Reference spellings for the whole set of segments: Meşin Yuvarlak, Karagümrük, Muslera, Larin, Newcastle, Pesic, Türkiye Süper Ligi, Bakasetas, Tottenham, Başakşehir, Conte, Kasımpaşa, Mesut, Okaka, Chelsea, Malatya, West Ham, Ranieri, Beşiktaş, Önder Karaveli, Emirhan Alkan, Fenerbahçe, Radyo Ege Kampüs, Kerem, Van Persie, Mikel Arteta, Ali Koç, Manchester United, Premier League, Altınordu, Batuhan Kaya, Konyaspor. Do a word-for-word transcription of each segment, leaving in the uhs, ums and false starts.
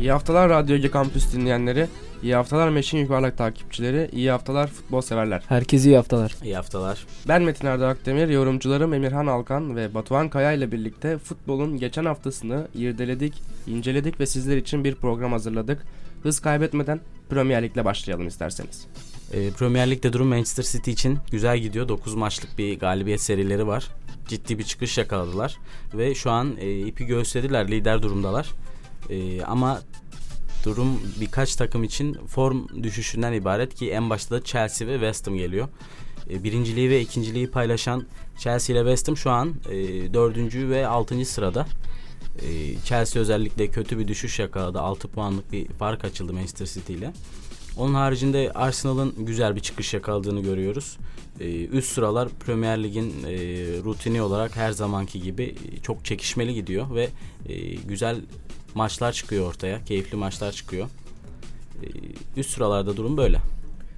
İyi haftalar Radyo Ege Kampüs dinleyenleri, iyi haftalar Meşin Yuvarlak takipçileri, iyi haftalar futbol severler. Herkese iyi haftalar. İyi haftalar. Ben Metin Erdoğan Akdemir, yorumcularım Emirhan Alkan ve Batuhan Kaya ile birlikte futbolun geçen haftasını irdeledik, inceledik ve sizler için bir program hazırladık. Hız kaybetmeden Premier Lig'le başlayalım isterseniz. E, Premier Lig'de durum Manchester City için güzel gidiyor. dokuz maçlık bir galibiyet serileri var. Ciddi bir çıkış yakaladılar ve şu an e, ipi göğüslediler, lider durumdalar. Ee, ama durum birkaç takım için form düşüşünden ibaret ki en başta da Chelsea ve West Ham geliyor. Ee, birinciliği ve ikinciliği paylaşan Chelsea ile West Ham şu an e, dördüncü ve altıncı sırada. Ee, Chelsea özellikle kötü bir düşüş yakaladı. altı puanlık bir fark açıldı Manchester City ile. Onun haricinde Arsenal'ın güzel bir çıkış yakaladığını görüyoruz. Ee, üst sıralar Premier Lig'in e, rutini olarak her zamanki gibi çok çekişmeli gidiyor ve e, güzel maçlar çıkıyor ortaya. Keyifli maçlar çıkıyor. Ee, üst sıralarda durum böyle.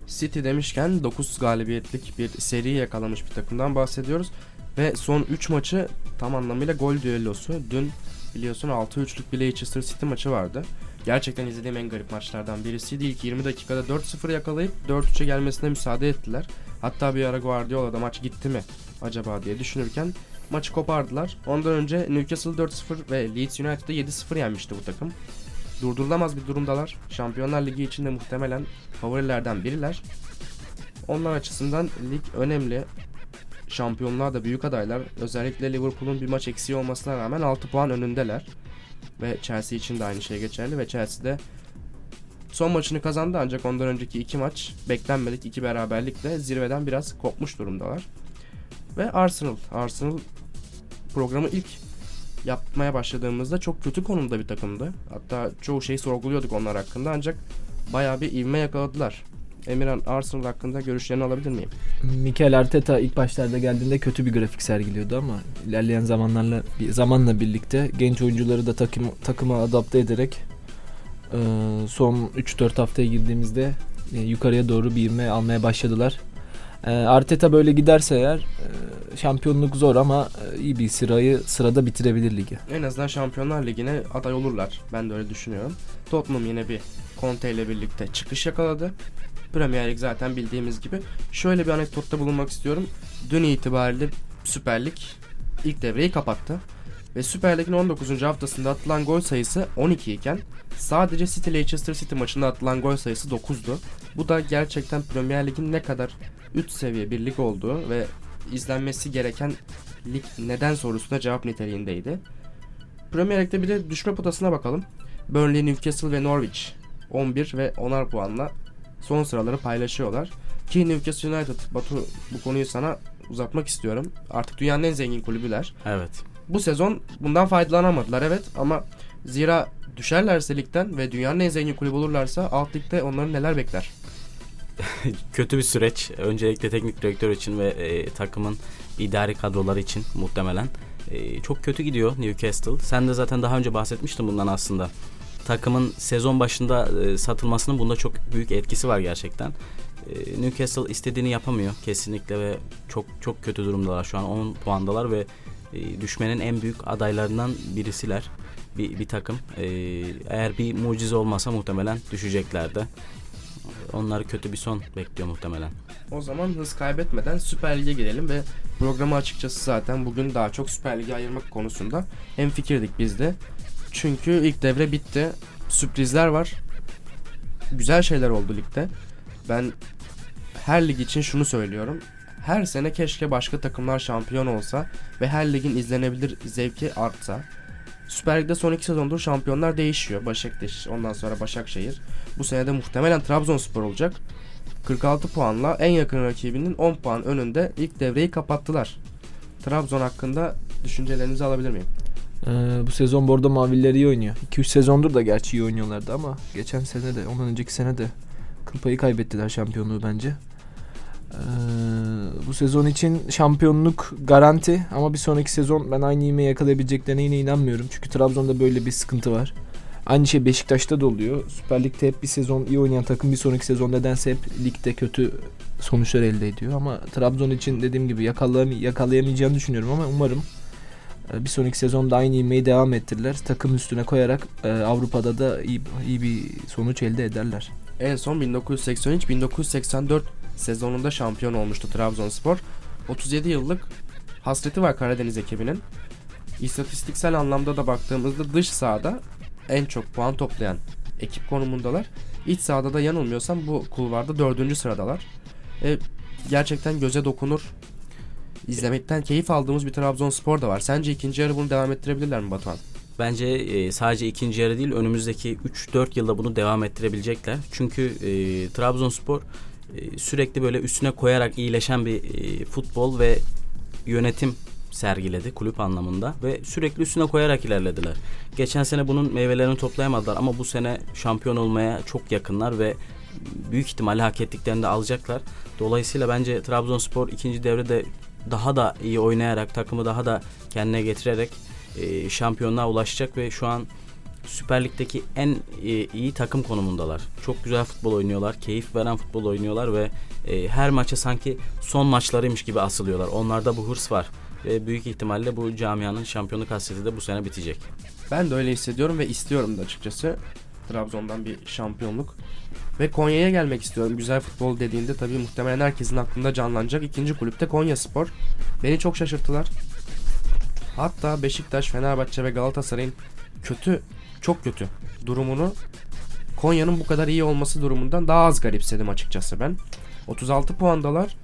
City demişken dokuz galibiyetlik bir seri yakalamış bir takımdan bahsediyoruz. Ve son üç maçı tam anlamıyla gol düellosu. Dün biliyorsun altı üçlük bir Leicester City maçı vardı. Gerçekten izlediğim en garip maçlardan birisiydi. İlk yirmi dakikada dört sıfır yakalayıp dört üçe gelmesine müsaade ettiler. Hatta bir ara Guardiola'da maç gitti mi acaba diye düşünürken maçı kopardılar. Ondan önce Newcastle dört sıfır ve Leeds United'ı yedi sıfır yenmişti bu takım. Durdurulamaz bir durumdalar. Şampiyonlar Ligi içinde muhtemelen favorilerden biriler. Onlar açısından lig önemli. Şampiyonluğa da büyük adaylar. Özellikle Liverpool'un bir maç eksiği olmasına rağmen altı puan önündeler. Ve Chelsea için de aynı şey geçerli ve Chelsea de son maçını kazandı ancak ondan önceki iki maç beklenmedik iki beraberlikle zirveden biraz kopmuş durumdalar. Ve Arsenal. Arsenal programı ilk yapmaya başladığımızda çok kötü konumda bir takımdı. Hatta çoğu şeyi sorguluyorduk onlar hakkında ancak bayağı bir ivme yakaladılar. Emirhan, Arsenal hakkında görüşlerini alabilir miyim? Mikel Arteta ilk başlarda geldiğinde kötü bir grafik sergiliyordu ama ilerleyen zamanlarla zamanla birlikte genç oyuncuları da takım, takıma adapte ederek son üç dört haftaya girdiğimizde yukarıya doğru bir ivme almaya başladılar. Arteta böyle giderse eğer şampiyonluk zor ama iyi bir sırayı sırada bitirebilir ligi. En azından Şampiyonlar Ligi'ne aday olurlar. Ben de öyle düşünüyorum. Tottenham yine bir Conte ile birlikte çıkış yakaladı. Premier Lig zaten bildiğimiz gibi. Şöyle bir anekdotta bulunmak istiyorum. Dün itibariyle Süper Lig ilk devreyi kapattı. Ve Süper Lig'in on dokuzuncu haftasında atılan gol sayısı on iki iken sadece City Leicester City maçında atılan gol sayısı dokuzdu. Bu da gerçekten Premier Lig'in ne kadar üst seviye bir lig olduğu ve izlenmesi gereken lig neden sorusuna cevap niteliğindeydi. Premier Lig'de bir de düşme potasına bakalım. Burnley, Newcastle ve Norwich on bir ve onar puanla son sıraları paylaşıyorlar. Ki Newcastle United, Batu bu konuyu sana uzatmak istiyorum. Artık dünyanın en zengin kulübüler. Evet. Bu sezon bundan faydalanamadılar evet ama zira düşerlerse ligden ve dünyanın en zengin kulübü olurlarsa alt ligde onları neler bekler? Kötü bir süreç. Öncelikle teknik direktör için ve e, takımın idari kadroları için muhtemelen. E, çok kötü gidiyor Newcastle. Sen de zaten daha önce bahsetmiştin bundan aslında. Takımın sezon başında e, satılmasının bunda çok büyük etkisi var gerçekten. E, Newcastle istediğini yapamıyor kesinlikle ve çok çok kötü durumdalar şu an. on puandalar ve e, düşmenin en büyük adaylarından birisiler. Bir, bir takım. E, eğer bir mucize olmasa muhtemelen düşeceklerdi. Onları kötü bir son bekliyor muhtemelen. O zaman hız kaybetmeden Süper Lig'e girelim ve programı açıkçası zaten bugün daha çok Süper Lig'e ayırmak konusunda hemfikirdik biz de. Çünkü ilk devre bitti. Sürprizler var. Güzel şeyler oldu ligde. Ben her lig için şunu söylüyorum. Her sene keşke başka takımlar şampiyon olsa ve her ligin izlenebilir zevki artsa. Süper Lig'de son iki sezondur şampiyonlar değişiyor. Başakşehir, ondan sonra Başakşehir. Bu senede muhtemelen Trabzonspor olacak. kırk altı puanla en yakın rakibinin on puan önünde ilk devreyi kapattılar. Trabzon hakkında düşüncelerinizi alabilir miyim? Ee, bu sezon Bordo Mavilileri iyi oynuyor. iki üç sezondur da gerçi iyi oynuyorlardı ama geçen sene de ondan önceki sene de kıl payı kaybettiler şampiyonluğu bence. Ee, bu sezon için şampiyonluk garanti ama bir sonraki sezon ben aynı ivmeyi yakalayabileceklerine yine inanmıyorum. Çünkü Trabzon'da böyle bir sıkıntı var. Aynı şey Beşiktaş'ta da oluyor. Süper Lig'de hep bir sezon iyi oynayan takım bir sonraki sezon nedense hep ligde kötü sonuçlar elde ediyor. Ama Trabzon için dediğim gibi yakalayamayacağını düşünüyorum ama umarım Bir sonraki sezonda aynı ivmeyi devam ettirirler. Takım üstüne koyarak Avrupa'da da iyi, iyi bir sonuç elde ederler. En son bin dokuz yüz seksen üç bin dokuz yüz seksen dört sezonunda şampiyon olmuştu Trabzonspor. otuz yedi yıllık hasreti var Karadeniz ekibinin. İstatistiksel anlamda da baktığımızda dış sahada en çok puan toplayan ekip konumundalar. İç sahada da yanılmıyorsam bu kulvarda dördüncü sıradalar. E, gerçekten göze dokunur, izlemekten keyif aldığımız bir Trabzonspor da var. Sence ikinci yarı bunu devam ettirebilirler mi Batuhan? Bence e, sadece ikinci yarı değil, önümüzdeki üç dört yılda bunu devam ettirebilecekler. Çünkü e, Trabzonspor e, sürekli böyle üstüne koyarak iyileşen bir e, futbol ve yönetim sergiledi kulüp anlamında ve sürekli üstüne koyarak ilerlediler. Geçen sene bunun meyvelerini toplayamadılar ama bu sene şampiyon olmaya çok yakınlar ve büyük ihtimalle hak ettiklerini de alacaklar. Dolayısıyla bence Trabzonspor ikinci devrede daha da iyi oynayarak, takımı daha da kendine getirerek e, şampiyonluğa ulaşacak ve şu an Süper Lig'deki en e, iyi takım konumundalar. Çok güzel futbol oynuyorlar, keyif veren futbol oynuyorlar ve e, her maça sanki son maçlarıymış gibi asılıyorlar. Onlarda bu hırs var ve büyük ihtimalle bu camianın şampiyonluk hasreti de bu sene bitecek. Ben de öyle hissediyorum ve istiyorum da açıkçası Trabzon'dan bir şampiyonluk. Ve Konya'ya gelmek istiyorum. Güzel futbol dediğinde tabii muhtemelen herkesin aklında canlanacak ikinci kulüpte Konyaspor. Beni çok şaşırttılar. Hatta Beşiktaş, Fenerbahçe ve Galatasaray'ın kötü, çok kötü durumunu Konya'nın bu kadar iyi olması durumundan daha az garipsedim açıkçası ben. otuz altı puandalar.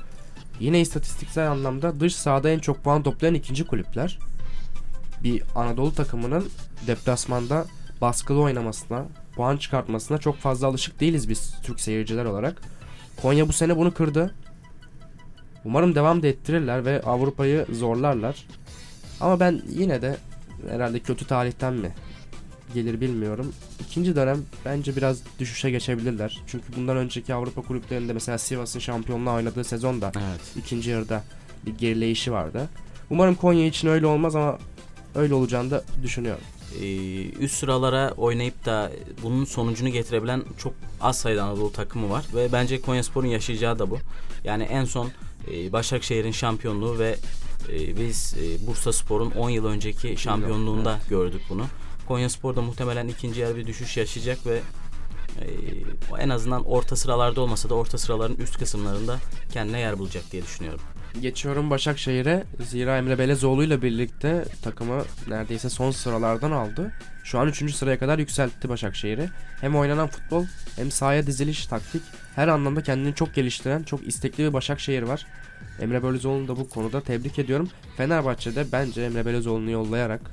Yine istatistiksel anlamda dış sahada en çok puan toplayan ikinci kulüpler. Bir Anadolu takımının deplasmanda baskılı oynamasına, puan çıkartmasına çok fazla alışık değiliz biz Türk seyirciler olarak. Konya bu sene bunu kırdı. Umarım devam da ettirirler ve Avrupa'yı zorlarlar. Ama ben yine de herhalde kötü tarihten mi gelir bilmiyorum. İkinci dönem bence biraz düşüşe geçebilirler. Çünkü bundan önceki Avrupa kulüplerinde mesela Sivas'ın şampiyonluğa oynadığı sezonda evet, ikinci yarıda bir gerileyişi vardı. Umarım Konya için öyle olmaz ama öyle olacağını da düşünüyorum. Üst sıralara oynayıp da bunun sonucunu getirebilen çok az sayıda Anadolu takımı var ve bence Konyaspor'un yaşayacağı da bu. Yani en son Başakşehir'in şampiyonluğu ve biz Bursaspor'un on yıl önceki şampiyonluğunda evet, gördük bunu. Konyaspor da muhtemelen ikinci yer bir düşüş yaşayacak ve en azından orta sıralarda olmasa da orta sıraların üst kısımlarında kendine yer bulacak diye düşünüyorum. Geçiyorum Başakşehir'e. Zira Emre Belözoğlu ile birlikte takımı neredeyse son sıralardan aldı. Şu an üçüncü sıraya kadar yükseltti Başakşehir'i. Hem oynanan futbol hem sahaya diziliş, taktik, her anlamda kendini çok geliştiren, çok istekli bir Başakşehir var. Emre Belözoğlu'nu da bu konuda tebrik ediyorum. Fenerbahçe'de bence Emre Belözoğlu'nu yollayarak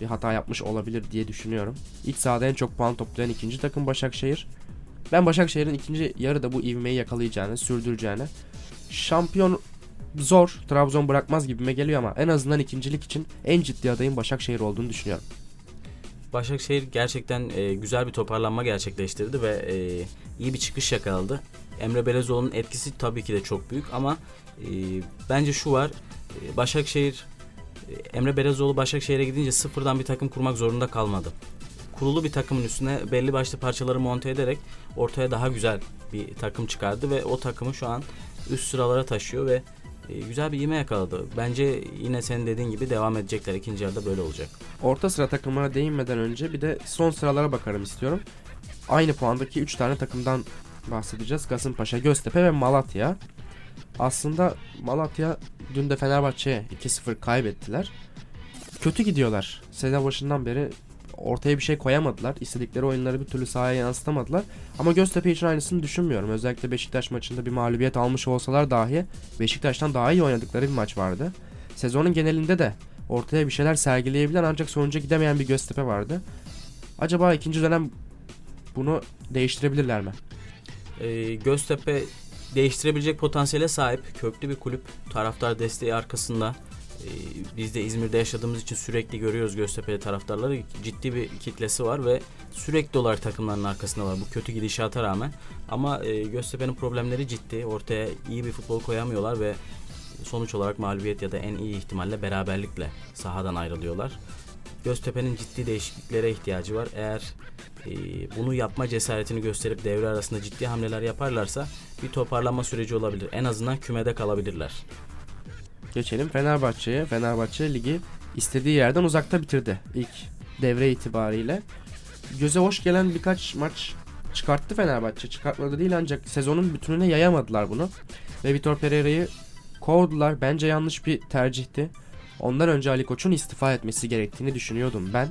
bir hata yapmış olabilir diye düşünüyorum. İç sahada en çok puan toplayan ikinci takım Başakşehir. Ben Başakşehir'in ikinci yarıda bu ivmeyi yakalayacağını, sürdüreceğini, şampiyon zor, Trabzon bırakmaz gibime geliyor ama en azından ikincilik için en ciddi adayın Başakşehir olduğunu düşünüyorum. Başakşehir gerçekten e, güzel bir toparlanma gerçekleştirdi ve e, iyi bir çıkış yakaladı. Emre Belözoğlu'nun etkisi tabii ki de çok büyük ama e, bence şu var, e, Başakşehir, e, Emre Belözoğlu Başakşehir'e gidince sıfırdan bir takım kurmak zorunda kalmadı. Kurulu bir takımın üstüne belli başlı parçaları monte ederek ortaya daha güzel bir takım çıkardı ve o takımı şu an üst sıralara taşıyor ve güzel bir ivme yakaladı. Bence yine senin dediğin gibi devam edecekler. İkinci yarıda böyle olacak. Orta sıra takımlara değinmeden önce bir de son sıralara bakarım istiyorum. Aynı puandaki üç tane takımdan bahsedeceğiz. Kasımpaşa, Göztepe ve Malatya. Aslında Malatya dün de Fenerbahçe'ye iki sıfır kaybettiler. Kötü gidiyorlar. Sene başından beri ortaya bir şey koyamadılar. İstedikleri oyunları bir türlü sahaya yansıtamadılar. Ama Göztepe için aynısını düşünmüyorum. Özellikle Beşiktaş maçında bir mağlubiyet almış olsalar dahi Beşiktaş'tan daha iyi oynadıkları bir maç vardı. Sezonun genelinde de ortaya bir şeyler sergileyebilen ancak sonuca gidemeyen bir Göztepe vardı. Acaba ikinci dönem bunu değiştirebilirler mi? Ee, Göztepe değiştirebilecek potansiyele sahip. Köklü bir kulüp, taraftar desteği arkasında. Biz de İzmir'de yaşadığımız için sürekli görüyoruz Göztepe'li taraftarları. Ciddi bir kitlesi var ve sürekli olarak takımların arkasında var bu kötü gidişata rağmen. Ama Göztepe'nin problemleri ciddi. Ortaya iyi bir futbol koyamıyorlar ve sonuç olarak mağlubiyet ya da en iyi ihtimalle beraberlikle sahadan ayrılıyorlar. Göztepe'nin ciddi değişikliklere ihtiyacı var. Eğer bunu yapma cesaretini gösterip devre arasında ciddi hamleler yaparlarsa bir toparlanma süreci olabilir. En azından kümede kalabilirler. Geçelim Fenerbahçe'ye. Fenerbahçe Ligi istediği yerden uzakta bitirdi ilk devre itibariyle. Göze hoş gelen birkaç maç çıkarttı Fenerbahçe. Çıkartmadı değil, ancak sezonun bütününe yayamadılar bunu. Ve Vitor Pereira'yı kovdular. Bence yanlış bir tercihti. Ondan önce Ali Koç'un istifa etmesi gerektiğini düşünüyordum ben.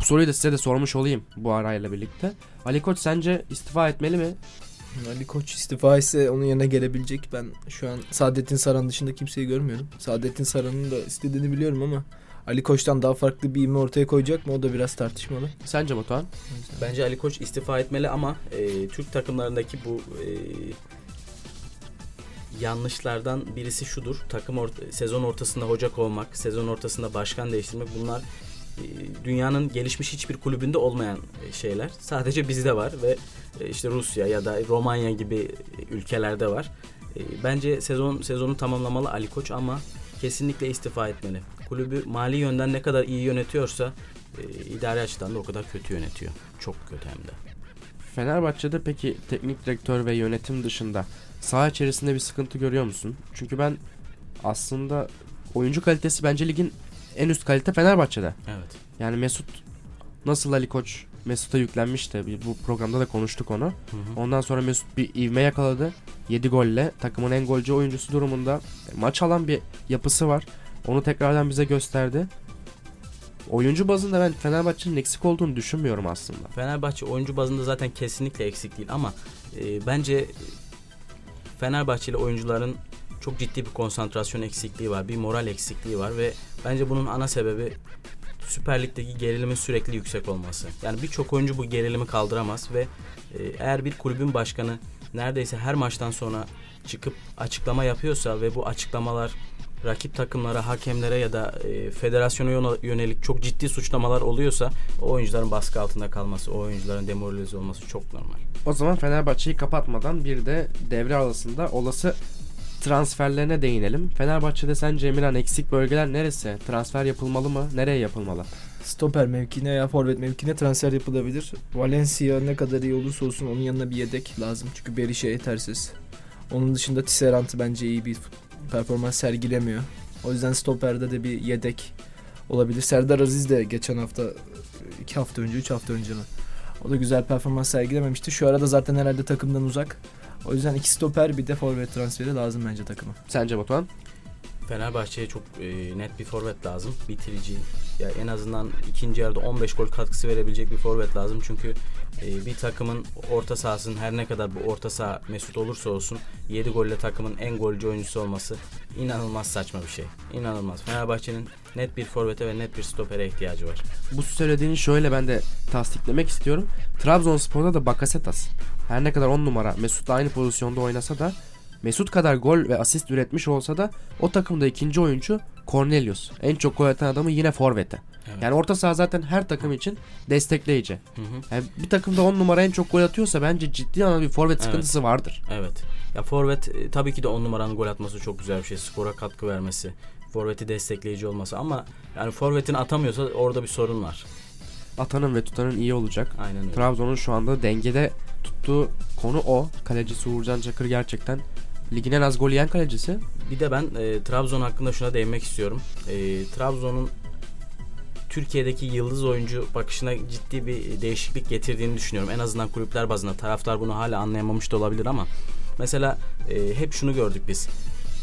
Bu soruyu da size de sormuş olayım bu arayla birlikte. Ali Koç sence istifa etmeli mi? Ali Koç istifa ise onun yerine gelebilecek. Ben şu an Saadettin Saran dışında kimseyi görmüyorum. Saadettin Saran'ın da istediğini biliyorum ama Ali Koç'tan daha farklı bir imi ortaya koyacak mı? O da biraz tartışmalı. Sence Batuhan? Bence Ali Koç istifa etmeli ama e, Türk takımlarındaki bu e, yanlışlardan birisi şudur. Takım orta, sezon ortasında hoca kovmak, sezon ortasında başkan değiştirmek, bunlar dünyanın gelişmiş hiçbir kulübünde olmayan şeyler. Sadece bizde var ve işte Rusya ya da Romanya gibi ülkelerde var. Bence sezon sezonu tamamlamalı Ali Koç ama kesinlikle istifa etmeli. Kulübü mali yönden ne kadar iyi yönetiyorsa idari açıdan da o kadar kötü yönetiyor. Çok kötü hem de. Fenerbahçe'de peki teknik direktör ve yönetim dışında saha içerisinde bir sıkıntı görüyor musun? Çünkü ben aslında oyuncu kalitesi bence ligin en üst kalite Fenerbahçe'de. Evet. Yani Mesut, nasıl Ali Koç Mesut'a yüklenmişti, bu programda da konuştuk onu. Hı hı. Ondan sonra Mesut bir ivme yakaladı. yedi golle takımın en golcü oyuncusu durumunda. Maç alan bir yapısı var. Onu tekrardan bize gösterdi. Oyuncu bazında ben Fenerbahçe'nin eksik olduğunu düşünmüyorum aslında. Fenerbahçe oyuncu bazında zaten kesinlikle eksik değil ama e, bence Fenerbahçeli oyuncuların çok ciddi bir konsantrasyon eksikliği var, bir moral eksikliği var ve bence bunun ana sebebi Süper Lig'deki gerilimin sürekli yüksek olması. Yani birçok oyuncu bu gerilimi kaldıramaz ve eğer bir kulübün başkanı neredeyse her maçtan sonra çıkıp açıklama yapıyorsa ve bu açıklamalar rakip takımlara, hakemlere ya da e, federasyona yönelik çok ciddi suçlamalar oluyorsa, o oyuncuların baskı altında kalması, o oyuncuların demoralize olması çok normal. O zaman Fenerbahçe'yi kapatmadan bir de devre arasında olası transferlerine değinelim. Fenerbahçe'de sence Emirhan eksik bölgeler neresi? Transfer yapılmalı mı? Nereye yapılmalı? Stoper mevkine ya forvet mevkine transfer yapılabilir. Valencia ne kadar iyi olursa olsun onun yanına bir yedek lazım. Çünkü Berisha yetersiz. Onun dışında Tisserant'ı bence iyi bir performans sergilemiyor. O yüzden stoperde de bir yedek olabilir. Serdar Aziz de geçen hafta, iki hafta önce, üç hafta önce mi? O da güzel performans sergilememişti. Şu arada zaten herhalde takımdan uzak. O yüzden iki stoper bir de forvet transferi lazım bence takıma. Sence Batuhan? Fenerbahçe'ye çok e, net bir forvet lazım. Bitirici. Ya en azından ikinci yarıda on beş gol katkısı verebilecek bir forvet lazım. Çünkü e, bir takımın orta sahasının her ne kadar bu orta saha Mesut olursa olsun yedi golle takımın en golcü oyuncusu olması inanılmaz saçma bir şey. İnanılmaz. Fenerbahçe'nin net bir forvete ve net bir stopere ihtiyacı var. Bu söylediğini şöyle ben de tasdiklemek istiyorum. Trabzonspor'da da Bakasetas her ne kadar on numara Mesut'la aynı pozisyonda oynasa da, Mesut kadar gol ve asist üretmiş olsa da o takımda ikinci oyuncu Cornelius. En çok gol atan adamı yine forvete. Evet. Yani orta saha zaten her takım için destekleyici. Hı hı. Yani bir takımda on numara en çok gol atıyorsa bence ciddi anlamda bir forvet sıkıntısı evet. vardır. Evet. Ya forvet tabii ki de on numaranın gol atması çok güzel bir şey. Skora katkı vermesi, forveti destekleyici olması ama yani forvetin atamıyorsa orada bir sorun var. Atanın ve tutanın iyi olacak. Aynen öyle. Trabzon'un şu anda dengede tuttuğu konu o. Kalecisi Uğurcan Çakır gerçekten ligin en az gol yiyen kalecisi. Bir de ben e, Trabzon hakkında şuna değinmek istiyorum. E, Trabzon'un Türkiye'deki yıldız oyuncu bakışına ciddi bir değişiklik getirdiğini düşünüyorum. En azından kulüpler bazında. Taraftar bunu hala anlayamamış da olabilir ama mesela e, hep şunu gördük biz.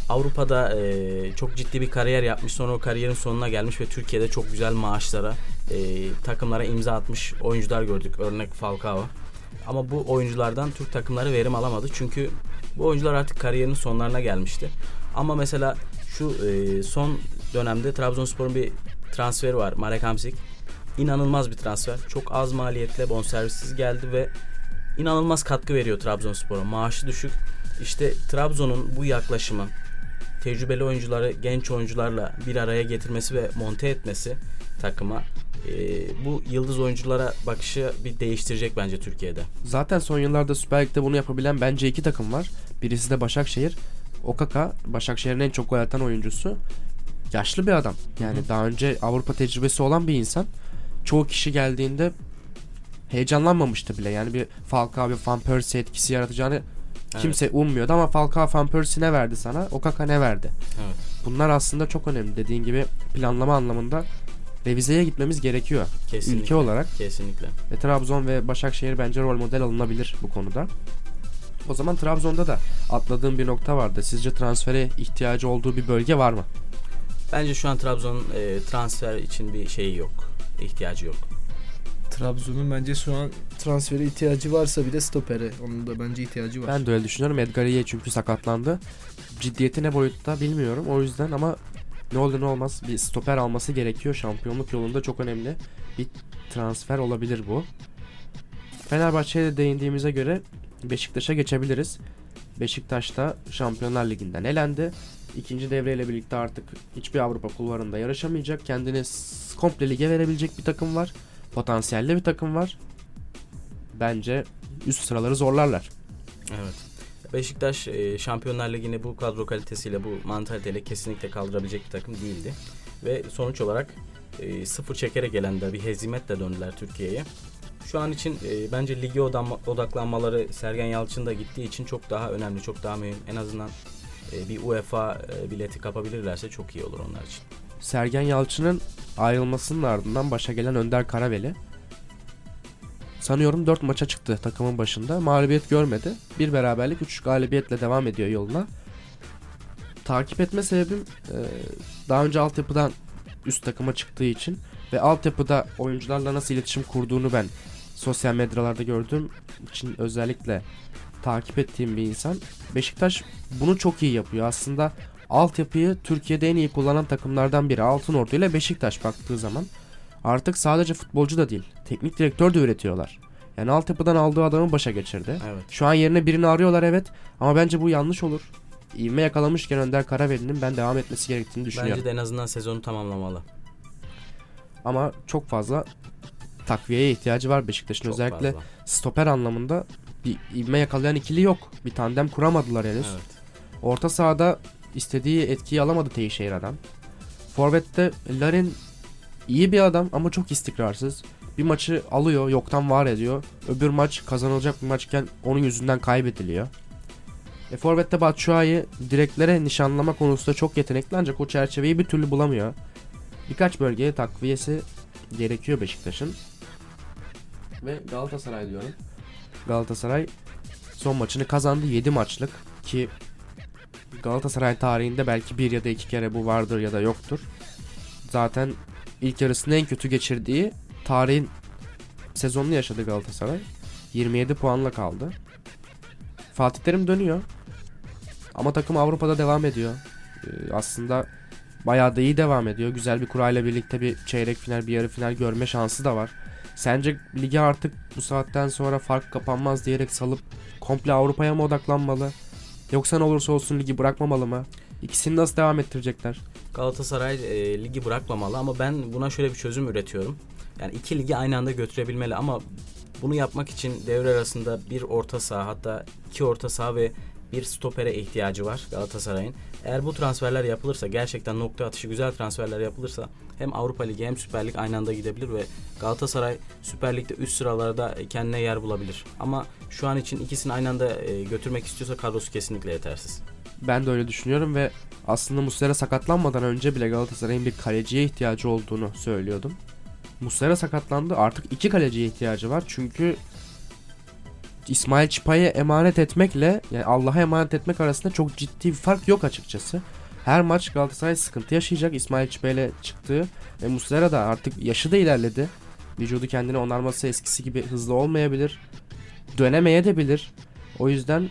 Avrupa'da e, çok ciddi bir kariyer yapmış, sonra o kariyerin sonuna gelmiş ve Türkiye'de çok güzel maaşlara, e, takımlara imza atmış oyuncular gördük. Örnek Falcao. Ama bu oyunculardan Türk takımları verim alamadı. Çünkü bu oyuncular artık kariyerinin sonlarına gelmişti. Ama mesela şu e, son dönemde Trabzonspor'un bir transferi var. Marek Hamsik. İnanılmaz bir transfer. Çok az maliyetle bonservissiz geldi ve inanılmaz katkı veriyor Trabzonspor'a. Maaşı düşük. İşte Trabzon'un bu yaklaşımı, tecrübeli oyuncuları genç oyuncularla bir araya getirmesi ve monte etmesi takıma, e, bu yıldız oyunculara bakışı bir değiştirecek bence Türkiye'de. Zaten son yıllarda Süper Lig'de bunu yapabilen bence iki takım var. Birisi de Başakşehir. Okaka, Başakşehir'in en çok gol atan oyuncusu. Yaşlı bir adam. Yani hı, daha önce Avrupa tecrübesi olan bir insan. Çoğu kişi geldiğinde heyecanlanmamıştı bile. Yani bir Falcao, bir Van Persie etkisi yaratacağını kimse evet. ummuyordu ama Falcao Van Persie'ne verdi sana. Okaka ne verdi? Evet. bunlar aslında çok önemli. Dediğin gibi planlama anlamında revizeye gitmemiz gerekiyor. Kesinlikle, ülke olarak. Kesinlikle. E, Trabzon ve Başakşehir bence rol model alınabilir bu konuda. O zaman Trabzon'da da atladığım bir nokta vardı. Sizce transfere ihtiyacı olduğu bir bölge var mı? Bence şu an Trabzon'un e, transfer için bir şeyi yok. İhtiyacı yok. Trabzon'un bence şu an transfere ihtiyacı varsa bile stopere. Onun da bence ihtiyacı var. Ben de öyle düşünüyorum. Edgariye çünkü sakatlandı. Ciddiyeti ne boyutta bilmiyorum. O yüzden ama ne olur ne olmaz bir stoper alması gerekiyor. Şampiyonluk yolunda çok önemli bir transfer olabilir bu. Fenerbahçe'ye de değindiğimize göre Beşiktaş'a geçebiliriz. Beşiktaş da Şampiyonlar Ligi'nden elendi. İkinci devreyle birlikte artık hiçbir Avrupa kulvarında yarışamayacak. Kendini komple lige verebilecek bir takım var. Potansiyelli bir takım var. Bence üst sıraları zorlarlar. Evet. Beşiktaş Şampiyonlar Ligi'ni bu kadro kalitesiyle, bu mantaliteyle kesinlikle kaldırabilecek bir takım değildi. Ve sonuç olarak sıfır çekerek gelen de bir hezimetle döndüler Türkiye'ye. Şu an için e, bence lige odaklanmaları Sergen Yalçın da gittiği için çok daha önemli, çok daha mühim. En azından e, bir UEFA e, bileti kapabilirlerse çok iyi olur onlar için. Sergen Yalçın'ın ayrılmasının ardından başa gelen Önder Karaveli sanıyorum dört maça çıktı takımın başında. Mağlubiyet görmedi. Bir beraberlik, üç galibiyetle devam ediyor yoluna. Takip etme sebebim e, daha önce altyapıdan üst takıma çıktığı için ve altyapıda oyuncularla nasıl iletişim kurduğunu ben sosyal medyalarda gördüğüm için özellikle takip ettiğim bir insan. Beşiktaş bunu çok iyi yapıyor. Aslında altyapıyı Türkiye'de en iyi kullanan takımlardan biri. Altınordu ile Beşiktaş baktığı zaman artık sadece futbolcu da değil, teknik direktör de üretiyorlar. Yani altyapıdan aldığı adamı başa geçirdi. Evet. Şu an yerine birini arıyorlar, evet, ama bence bu yanlış olur. İvme yakalamışken Önder Karaveli'nin ben devam etmesi gerektiğini düşünüyorum. Bence de en azından sezonu tamamlamalı. Ama çok fazla takviyeye ihtiyacı var Beşiktaş'ın. Çok özellikle fazla. Stoper anlamında bir ivme yakalayan ikili yok. Bir tandem kuramadılar henüz. Evet. Orta sahada istediği etkiyi alamadı Teixeira adam. Forvet'te Larin iyi bir adam ama çok istikrarsız. Bir maçı alıyor, yoktan var ediyor. Öbür maç kazanılacak bir maçken onun yüzünden kaybediliyor. E, Forvet'te Batshuayi direklere nişanlama konusunda çok yetenekli ancak o çerçeveyi bir türlü bulamıyor. Birkaç bölgeye takviyesi gerekiyor Beşiktaş'ın. Ve Galatasaray diyorum. Galatasaray son maçını kazandı. yedi maçlık ki Galatasaray tarihinde belki bir ya da iki kere bu vardır ya da yoktur. Zaten ilk yarısını en kötü geçirdiği tarihin sezonunu yaşadı Galatasaray. yirmi yedi puanla kaldı. Fatih Terim dönüyor. Ama takım Avrupa'da devam ediyor. Ee, aslında bayağı da iyi devam ediyor. Güzel bir kurayla birlikte bir çeyrek final, bir yarı final görme şansı da var. Sence ligi artık bu saatten sonra fark kapanmaz diyerek salıp komple Avrupa'ya mı odaklanmalı? Yoksa ne olursa olsun ligi bırakmamalı mı? İkisini nasıl devam ettirecekler? Galatasaray e, ligi bırakmamalı ama ben buna şöyle bir çözüm üretiyorum. Yani iki ligi aynı anda götürebilmeli ama bunu yapmak için devre arasında bir orta saha, hatta iki orta saha ve bir stopere ihtiyacı var Galatasaray'ın. Eğer bu transferler yapılırsa, gerçekten nokta atışı güzel transferler yapılırsa hem Avrupa Ligi hem Süper Lig aynı anda gidebilir ve Galatasaray Süper Lig'de üst sıralarda kendine yer bulabilir. Ama şu an için ikisini aynı anda götürmek istiyorsa kadrosu kesinlikle yetersiz. Ben de öyle düşünüyorum ve aslında Muslera sakatlanmadan önce bile Galatasaray'ın bir kaleciye ihtiyacı olduğunu söylüyordum. Muslera sakatlandı, artık iki kaleciye ihtiyacı var çünkü İsmail Çipa'ya emanet etmekle, yani Allah'a emanet etmek arasında çok ciddi bir fark yok açıkçası. Her maç Galatasaray sıkıntı yaşayacak. İsmail Çipa ile çıktığı ve Muslera da artık yaşı da ilerledi. Vücudu kendini onarması eskisi gibi hızlı olmayabilir. Dönemeye de bilir. O yüzden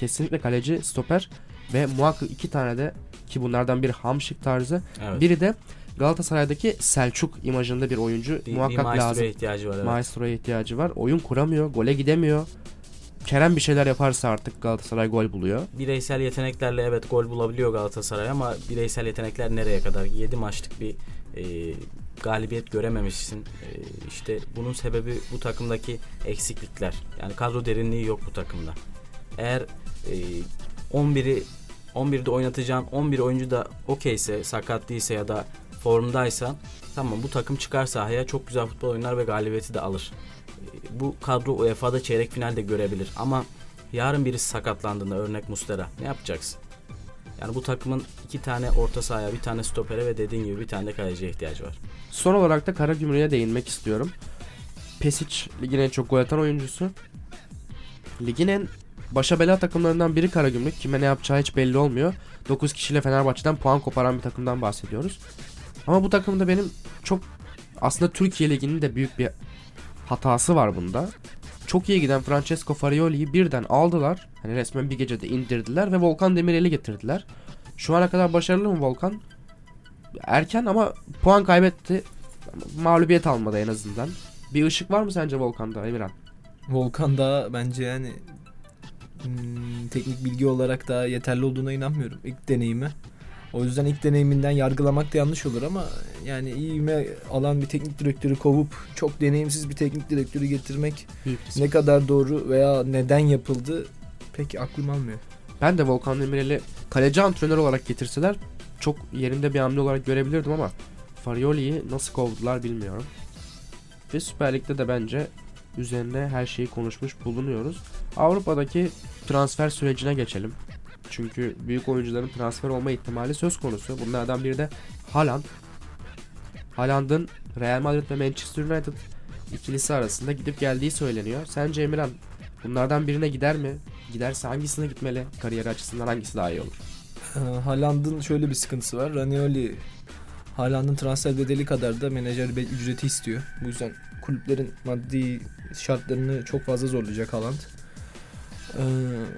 kesinlikle kaleci, stoper ve muhakkak iki tane de, ki bunlardan biri Hamşik tarzı, evet, biri de Galatasaray'daki Selçuk imajında bir oyuncu bir, muhakkak bir lazım. Maestro'ya ihtiyacı var. Evet. Maestro'ya ihtiyacı var. Oyun kuramıyor, gole gidemiyor. Kerem bir şeyler yaparsa artık Galatasaray gol buluyor. Bireysel yeteneklerle evet gol bulabiliyor Galatasaray ama bireysel yetenekler nereye kadar? yedi maçlık bir e, galibiyet görememişsin. E, işte bunun sebebi bu takımdaki eksiklikler. Yani kadro derinliği yok bu takımda. Eğer e, on biri on birde oynatacağın on bir oyuncu da okeyse, sakat değilse ya da formdaysa, tamam, bu takım çıkar sahaya çok güzel futbol oynar ve galibiyeti de alır. Bu kadro U E F A'da çeyrek finalde görebilir ama yarın birisi sakatlandığında, örnek Muslera, ne yapacaksın? Yani bu takımın iki tane orta sahaya, bir tane stopere ve dediğin gibi bir tane de kaleciye ihtiyacı var. Son olarak da Karagümrük'e değinmek istiyorum. Pesic ligin en çok gol atan oyuncusu. Ligin en başa bela takımlarından biri Karagümrük. Kime ne yapacağı hiç belli olmuyor. dokuz kişiyle Fenerbahçe'den puan koparan bir takımdan bahsediyoruz. Ama bu takımda benim çok aslında Türkiye Ligi'nin de büyük bir hatası var bunda. Çok iyi giden Francesco Farioli'yi birden aldılar. Hani resmen bir gecede indirdiler ve Volkan Demirel'i getirdiler. Şu ana kadar başarılı mı Volkan? Erken ama puan kaybetti. Mağlubiyet almadı en azından. Bir ışık var mı sence Volkan'da Emirhan? Volkan'da bence yani hmm, teknik bilgi olarak da yeterli olduğuna inanmıyorum ilk deneyimi. O yüzden ilk deneyiminden yargılamak da yanlış olur ama yani ivme alan bir teknik direktörü kovup çok deneyimsiz bir teknik direktörü getirmek ne kadar doğru veya neden yapıldı pek aklım almıyor. Ben de Volkan Demirel'i kaleci antrenör olarak getirseler çok yerinde bir hamle olarak görebilirdim ama Farioli'yi nasıl kovdular bilmiyorum. Ve Süper Lig'de de bence üzerine her şeyi konuşmuş bulunuyoruz. Avrupa'daki transfer sürecine geçelim. Çünkü büyük oyuncuların transfer olma ihtimali söz konusu. Bunlardan biri de Haaland. Haaland'ın Real Madrid ve Manchester United ikilisi arasında gidip geldiği söyleniyor. Sence Emirhan bunlardan birine gider mi? Giderse hangisine gitmeli? Kariyeri açısından hangisi daha iyi olur? Haaland'ın şöyle bir sıkıntısı var. Ranieri Haaland'ın transfer bedeli kadar da menajer ücreti istiyor. Bu yüzden kulüplerin maddi şartlarını çok fazla zorlayacak Haaland. Ee,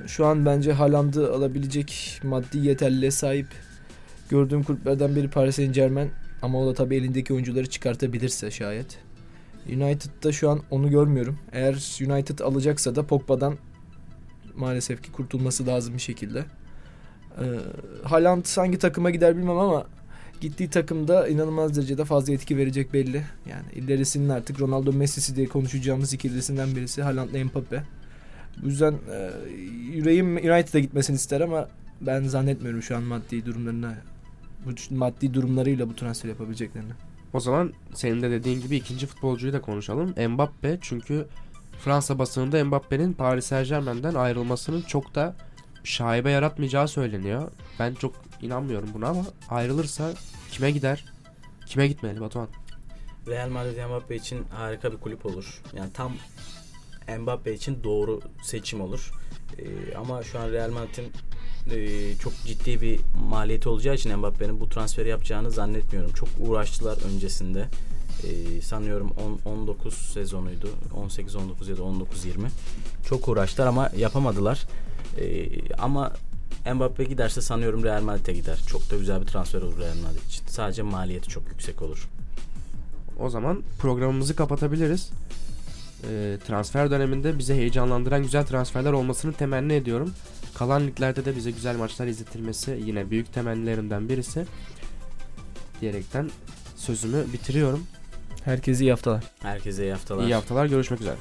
şu an bence Haaland'ı alabilecek maddi yeterliliğe sahip gördüğüm kulüplerden biri Paris Saint-Germain, ama o da tabii elindeki oyuncuları çıkartabilirse şayet. United'da şu an onu görmüyorum. Eğer United alacaksa da Pogba'dan maalesef ki kurtulması lazım bir şekilde. Ee, Haaland hangi takıma gider bilmem ama gittiği takımda inanılmaz derecede fazla etki verecek belli. Yani ilerisinin artık Ronaldo Messi'si diye konuşacağımız ikilisinden birisi Haaland'la Mbappe. Bu yüzden e, yüreğim United'a gitmesini ister ama ben zannetmiyorum şu an maddi durumlarına, bu maddi durumlarıyla bu transfer yapabileceklerini. O zaman senin de dediğin gibi ikinci futbolcuyu da konuşalım. Mbappe, çünkü Fransa basınında Mbappe'nin Paris Saint-Germain'den ayrılmasının çok da şaibe yaratmayacağı söyleniyor. Ben çok inanmıyorum buna ama ayrılırsa kime gider? Kime gitmeli Batuhan? Real Madrid Mbappe için harika bir kulüp olur. Yani tam Mbappe için doğru seçim olur. Ee, ama şu an Real Madrid'in e, çok ciddi bir maliyeti olacağı için Mbappe'nin bu transferi yapacağını zannetmiyorum. Çok uğraştılar öncesinde. Ee, sanıyorum on on dokuz sezonuydu. on sekiz on dokuz ya da on dokuz yirmi. Çok uğraştılar ama yapamadılar. Ee, ama Mbappe giderse sanıyorum Real Madrid'e gider. Çok da güzel bir transfer olur Real Madrid için. Sadece maliyeti çok yüksek olur. O zaman programımızı kapatabiliriz. Transfer döneminde bize heyecanlandıran güzel transferler olmasını temenni ediyorum. Kalan liglerde de bize güzel maçlar izletilmesi yine büyük temennilerimden birisi diyerekten sözümü bitiriyorum. Herkese iyi haftalar. Herkese iyi haftalar. İyi haftalar. Görüşmek üzere.